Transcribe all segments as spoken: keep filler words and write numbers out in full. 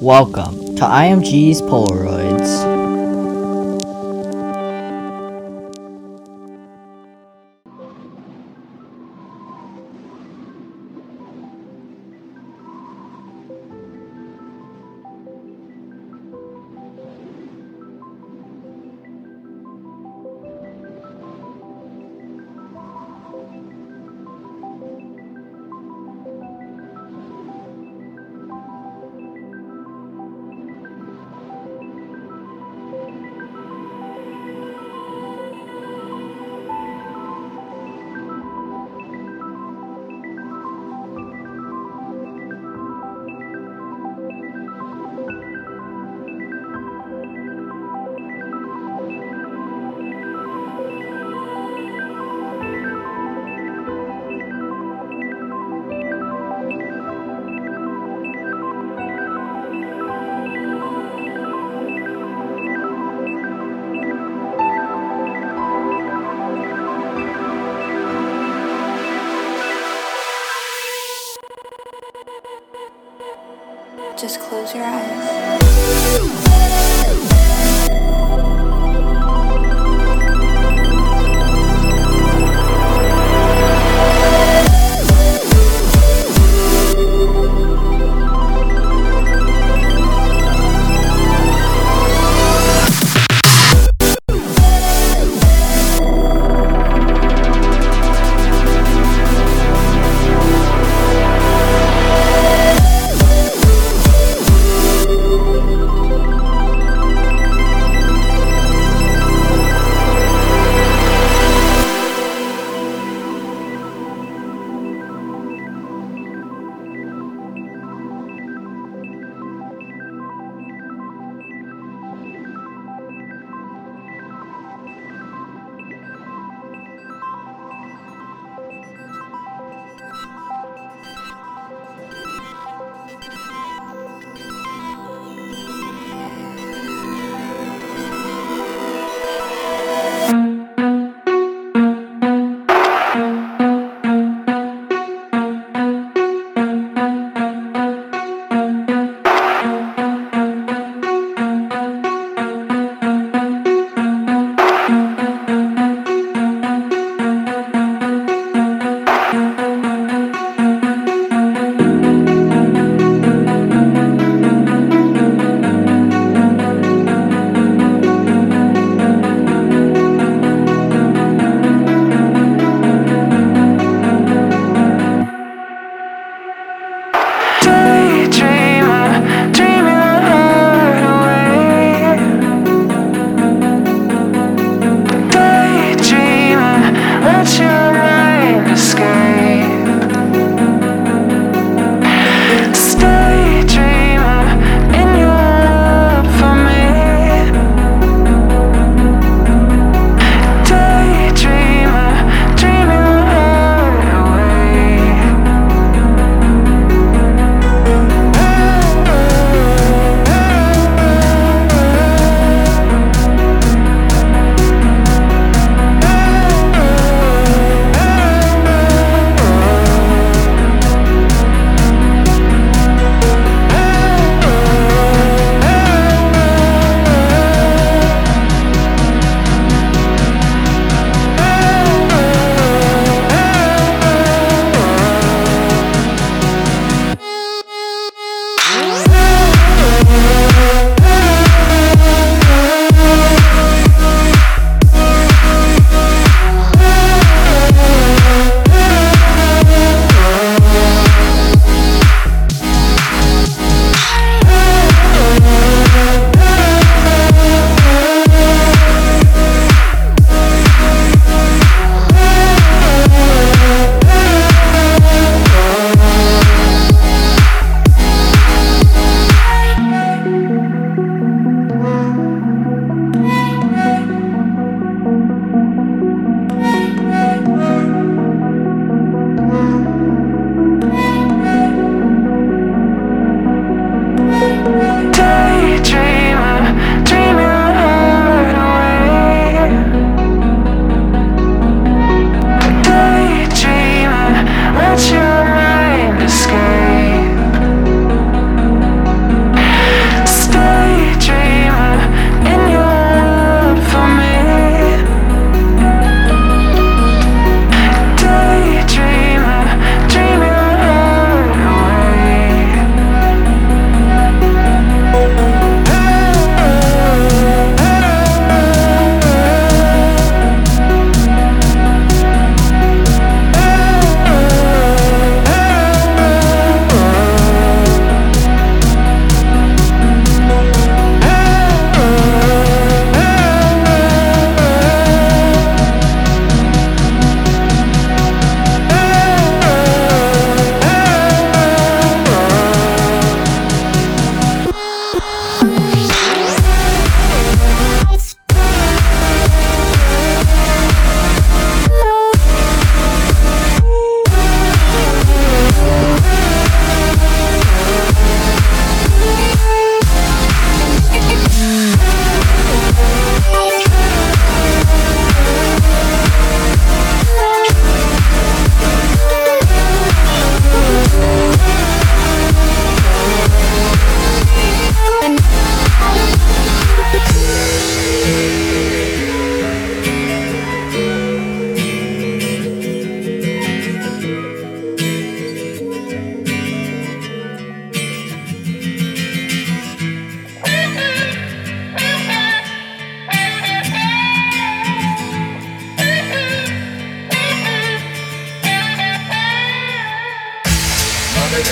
Welcome to I M G's Polaroids. Just close your eyes.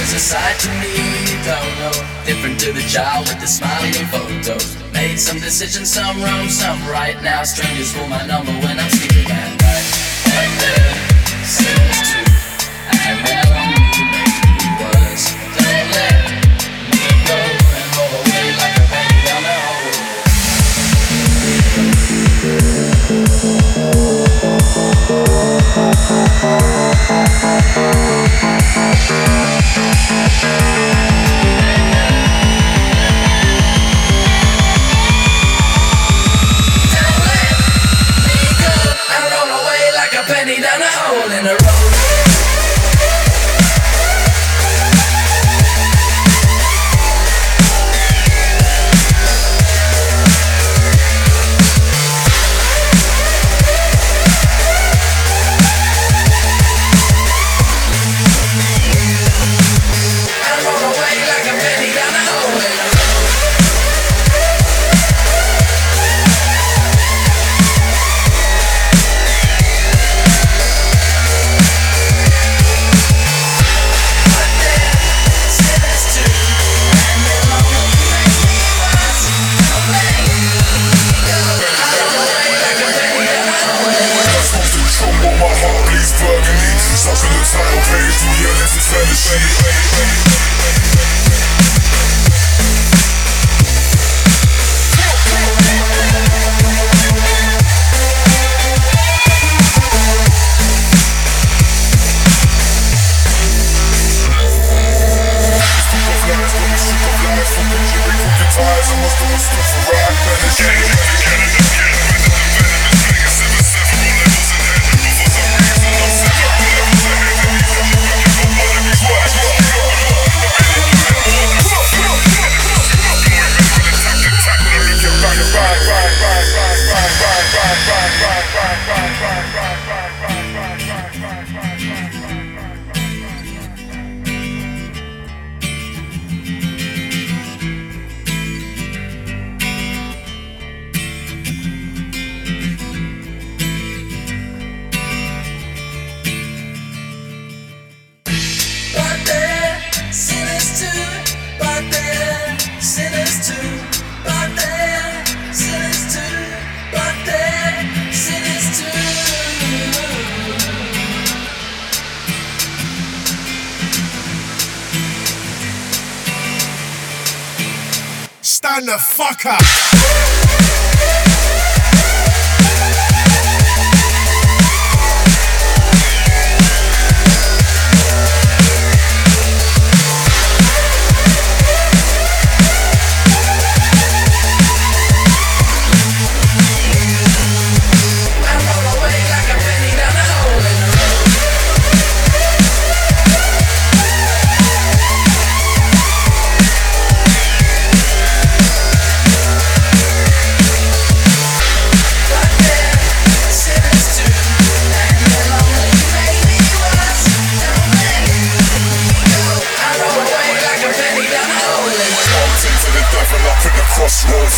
There's a side to me you don't know, different to the child with the smiley photos. Made some decisions, some wrong, some right. Now strangers pull my number when I'm sleeping at night. And there seems to I never knew maybe was. Don't let me go and roll away like a baby down the hole. Stand the fuck up!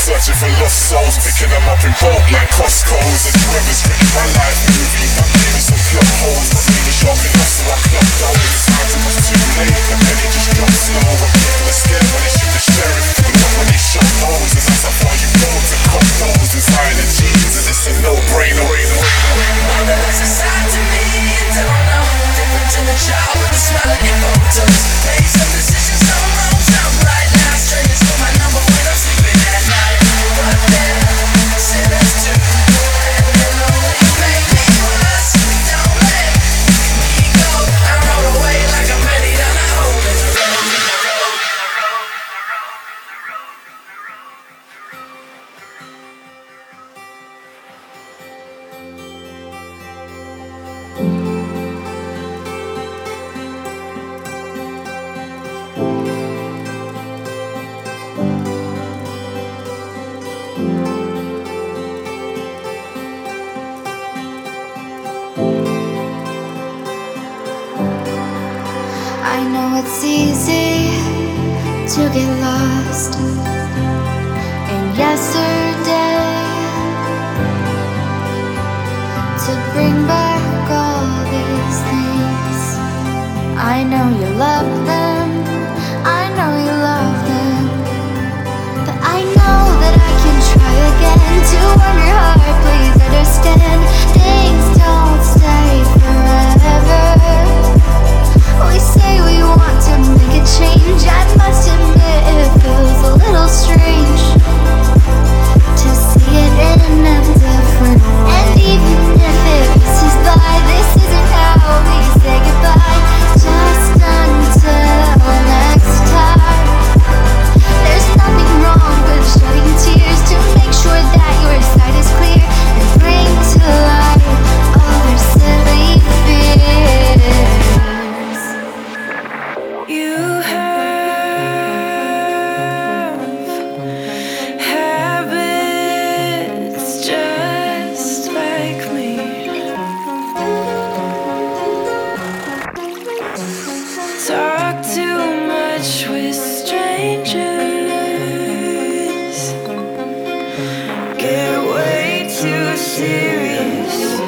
Searching for lost souls, picking them up in bulk like Costco's. And whoever's written my life movie, my name is some plot holes. My name is sharp enough so I clocked out. It's time to was too late, the penny just dropped slow. And people are scared when they shoot the sheriff, but not when they shot holes. And that's how far you go to cop holes. It's high in the jeans and it's a no-brainer. Wonder what's inside to me, you don't know. Different to the child with the smile in your photos. Made some decisions, some wrong, some right. Now strangers for my number when I'm sleeping at night. It's easy to get lost in yesterday, to bring back all these things. I know you love them, talk too much with strangers, get way too serious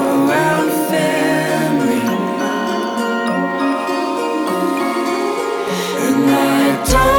around family, and I don't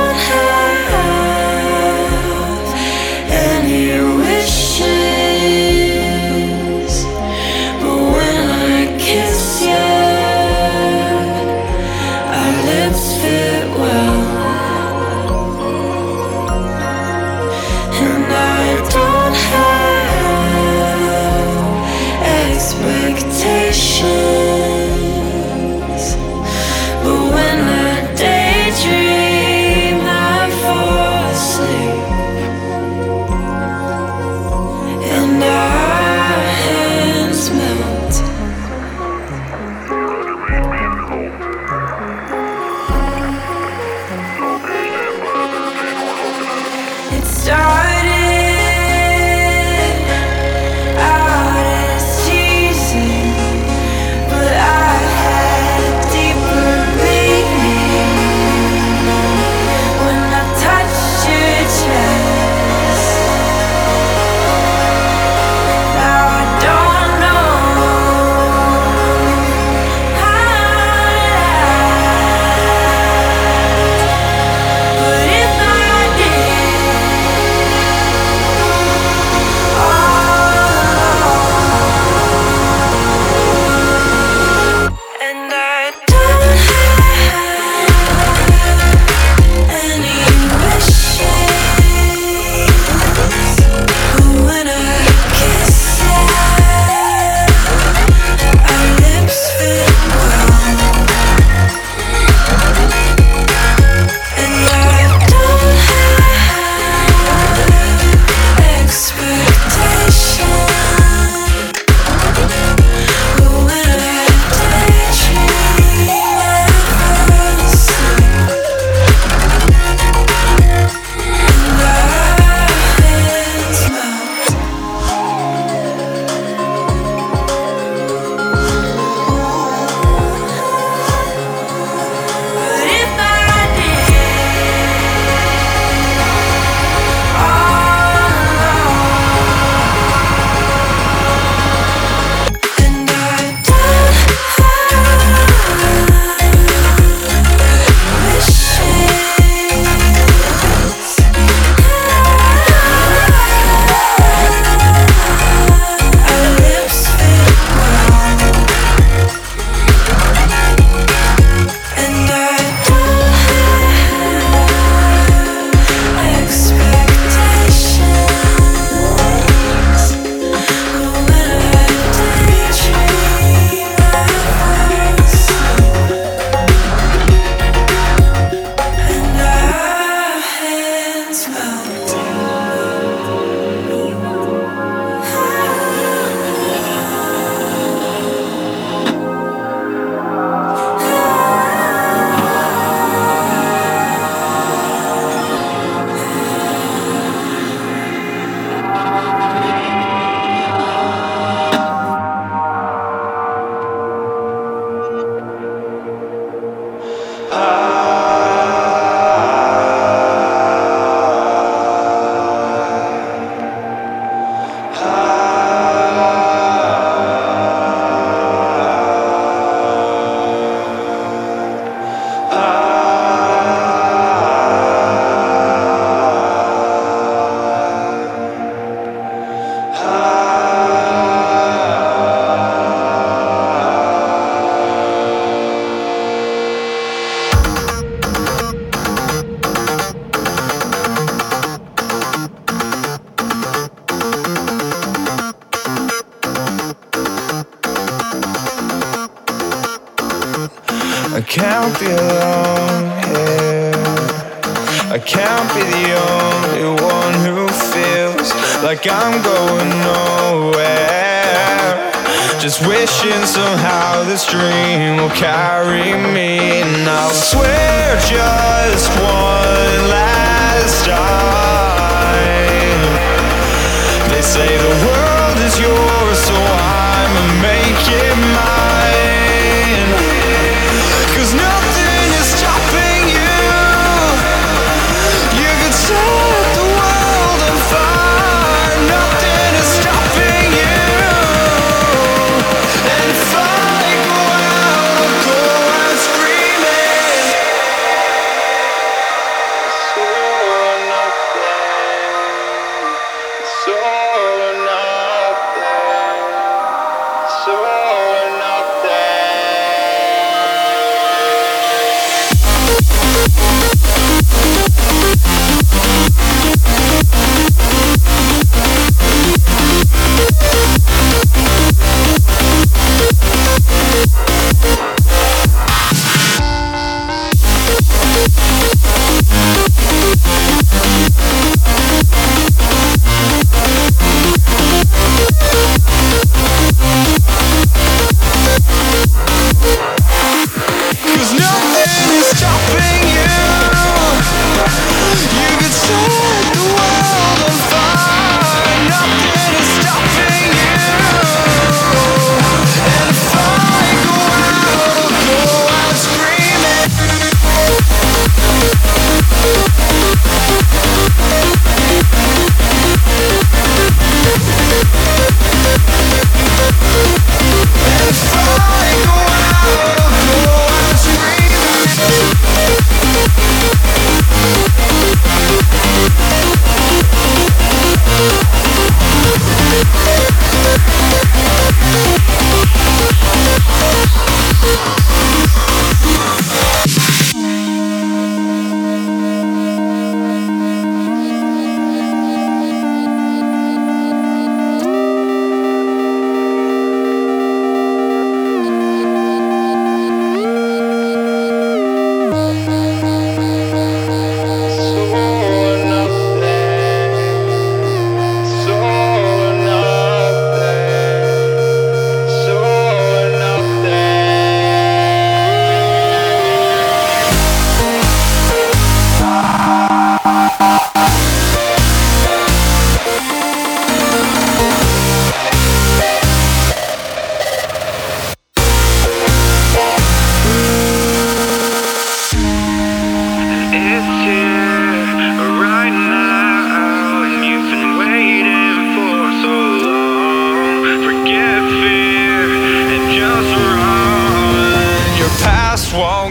yours, so I'ma make it mine.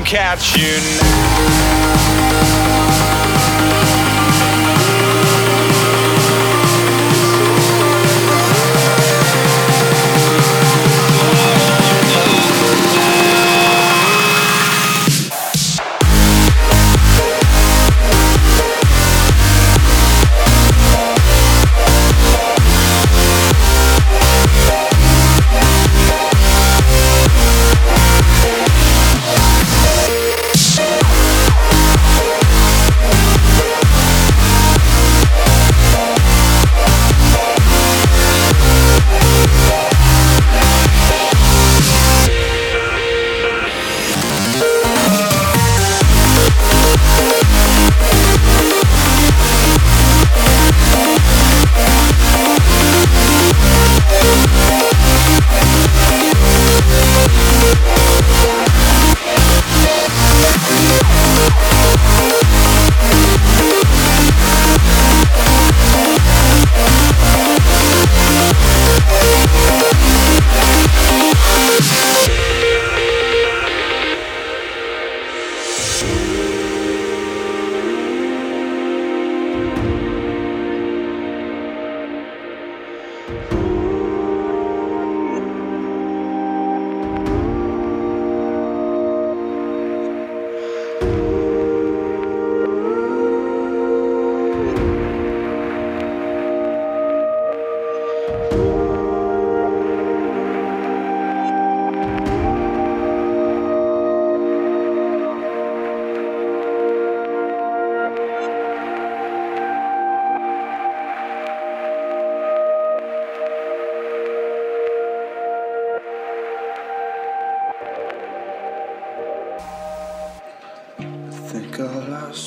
catch you now.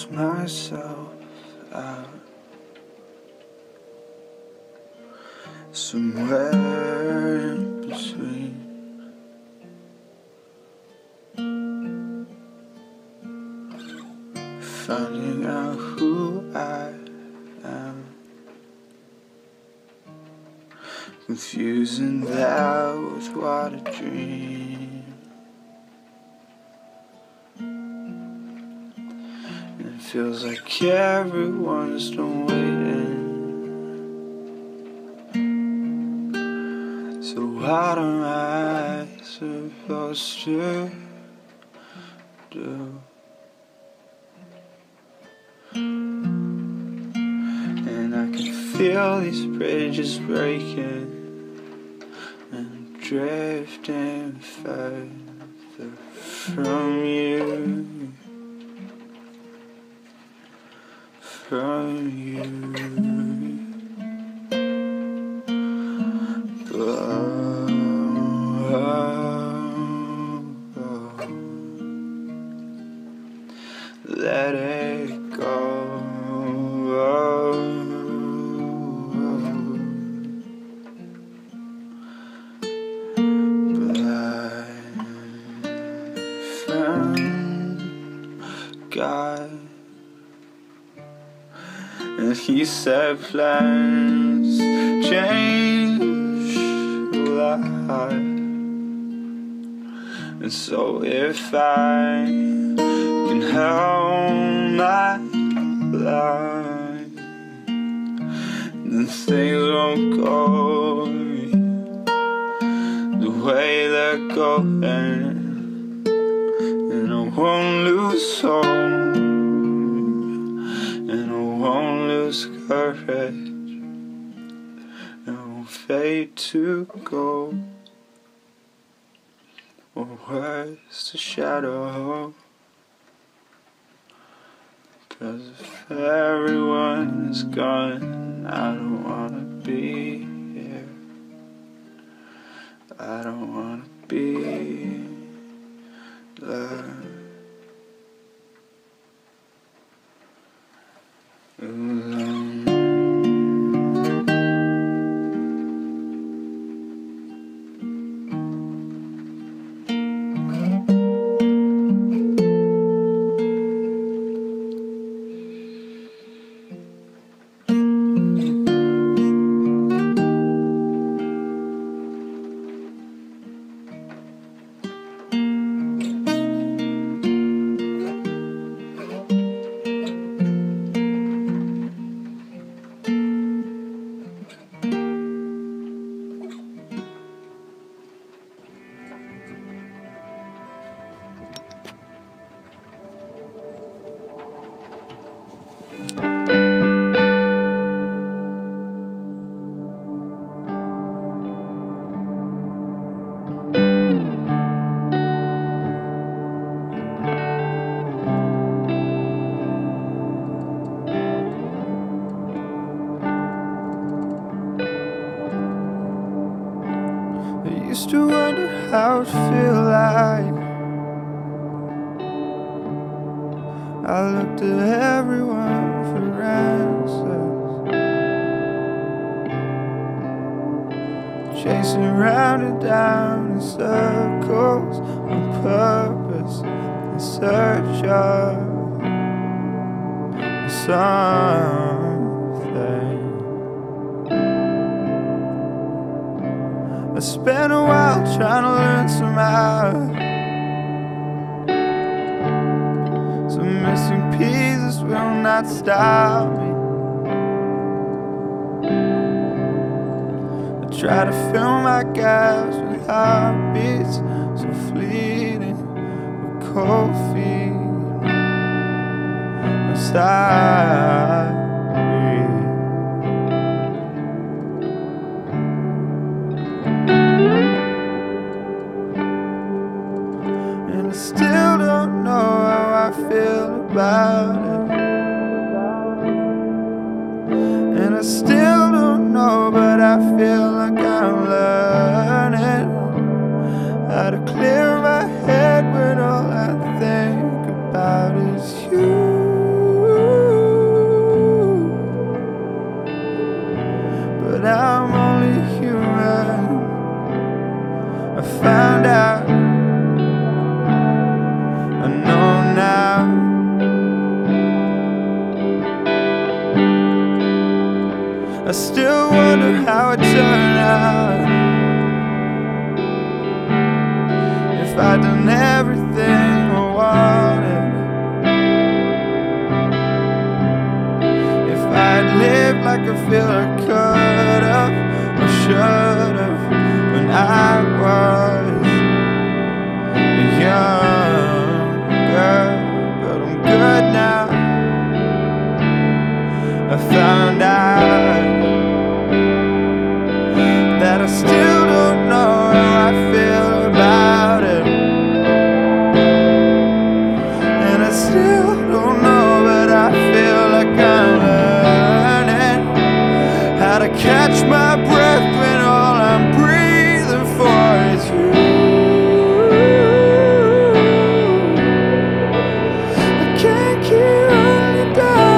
Myself out somewhere in between. Finding out who I am, confusing that with what I dream. Feels like everyone's been waiting. So what am I supposed to do? And I can feel these bridges breaking and drifting further from you. From you, but oh, oh, oh. Let it go. Oh, oh. But I found God. And he said plans change a lot. And so if I can hold my line, then things won't go the way they're going, and I won't lose hope. Courage, and we'll fade to gold, or worse, the shadow. Cause if everyone's gone, I don't wanna be here. I don't wanna be loved. Alone. I used to wonder how it feel like. I looked at everyone for answers, chasing round and down in circles on purpose, in search of something. I spent a while trying to learn some art. Some missing pieces will not stop me. I try to fill my gaps with heartbeats, so fleeting, with cold feet. I'm sorry. I still don't know how I feel about it, and I still don't know, but I feel like I'm learning how to clear my head when all I think about is you. But I'm only human. I found out. I still wonder how it turned out. If I'd done everything I wanted, if I'd lived like I feel I could have or should have when I was a young girl. But I'm good now. I found out that I still don't know how I feel about it, and I still don't know, but I feel like I'm learning how to catch my breath when all I'm breathing for is you. I can't kill you down.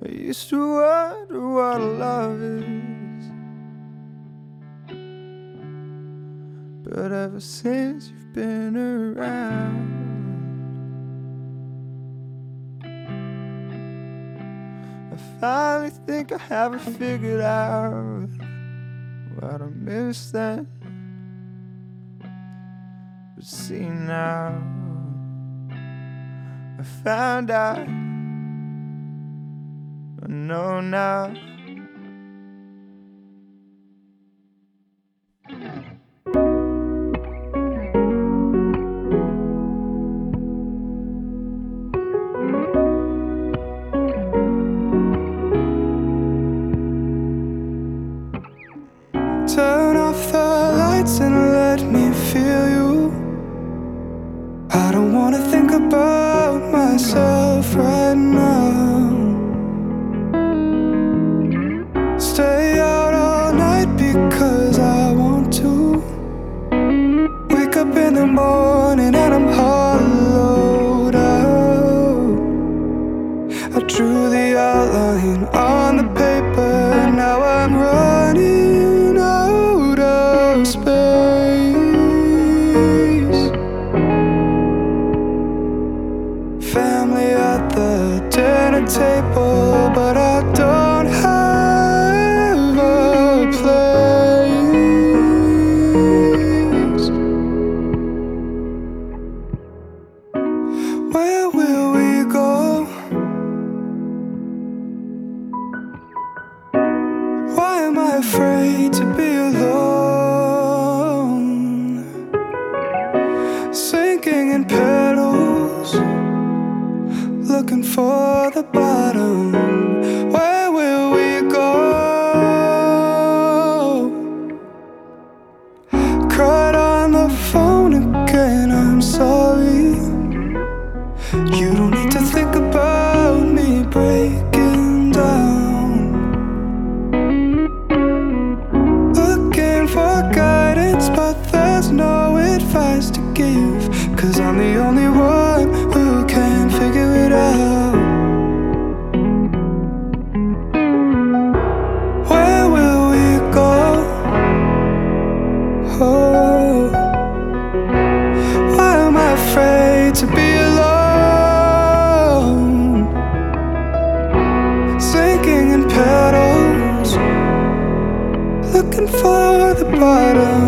I used to wonder what love is, but ever since you've been around, I finally think I have it figured out. What I missed then, but see now, I found out. I know now. Turn off the lights and let me feel you. I don't wanna think about myself right now. Stay out all night because I want to. Wake up in the morning and I'm hollowed out. I drew the outline on the paper and now I'm running out of space. Family at the dinner table, but I don't have place. Where will we looking for the bottom. Where will we go? Cried on the phone again, I'm sorry. You don't need to think about me breaking down. Looking for guidance, but there's no advice to give, 'cause I'm the only one who can figure it out. Where will we go? Oh. Why am I afraid to be alone? Sinking in petals, looking for the bottom.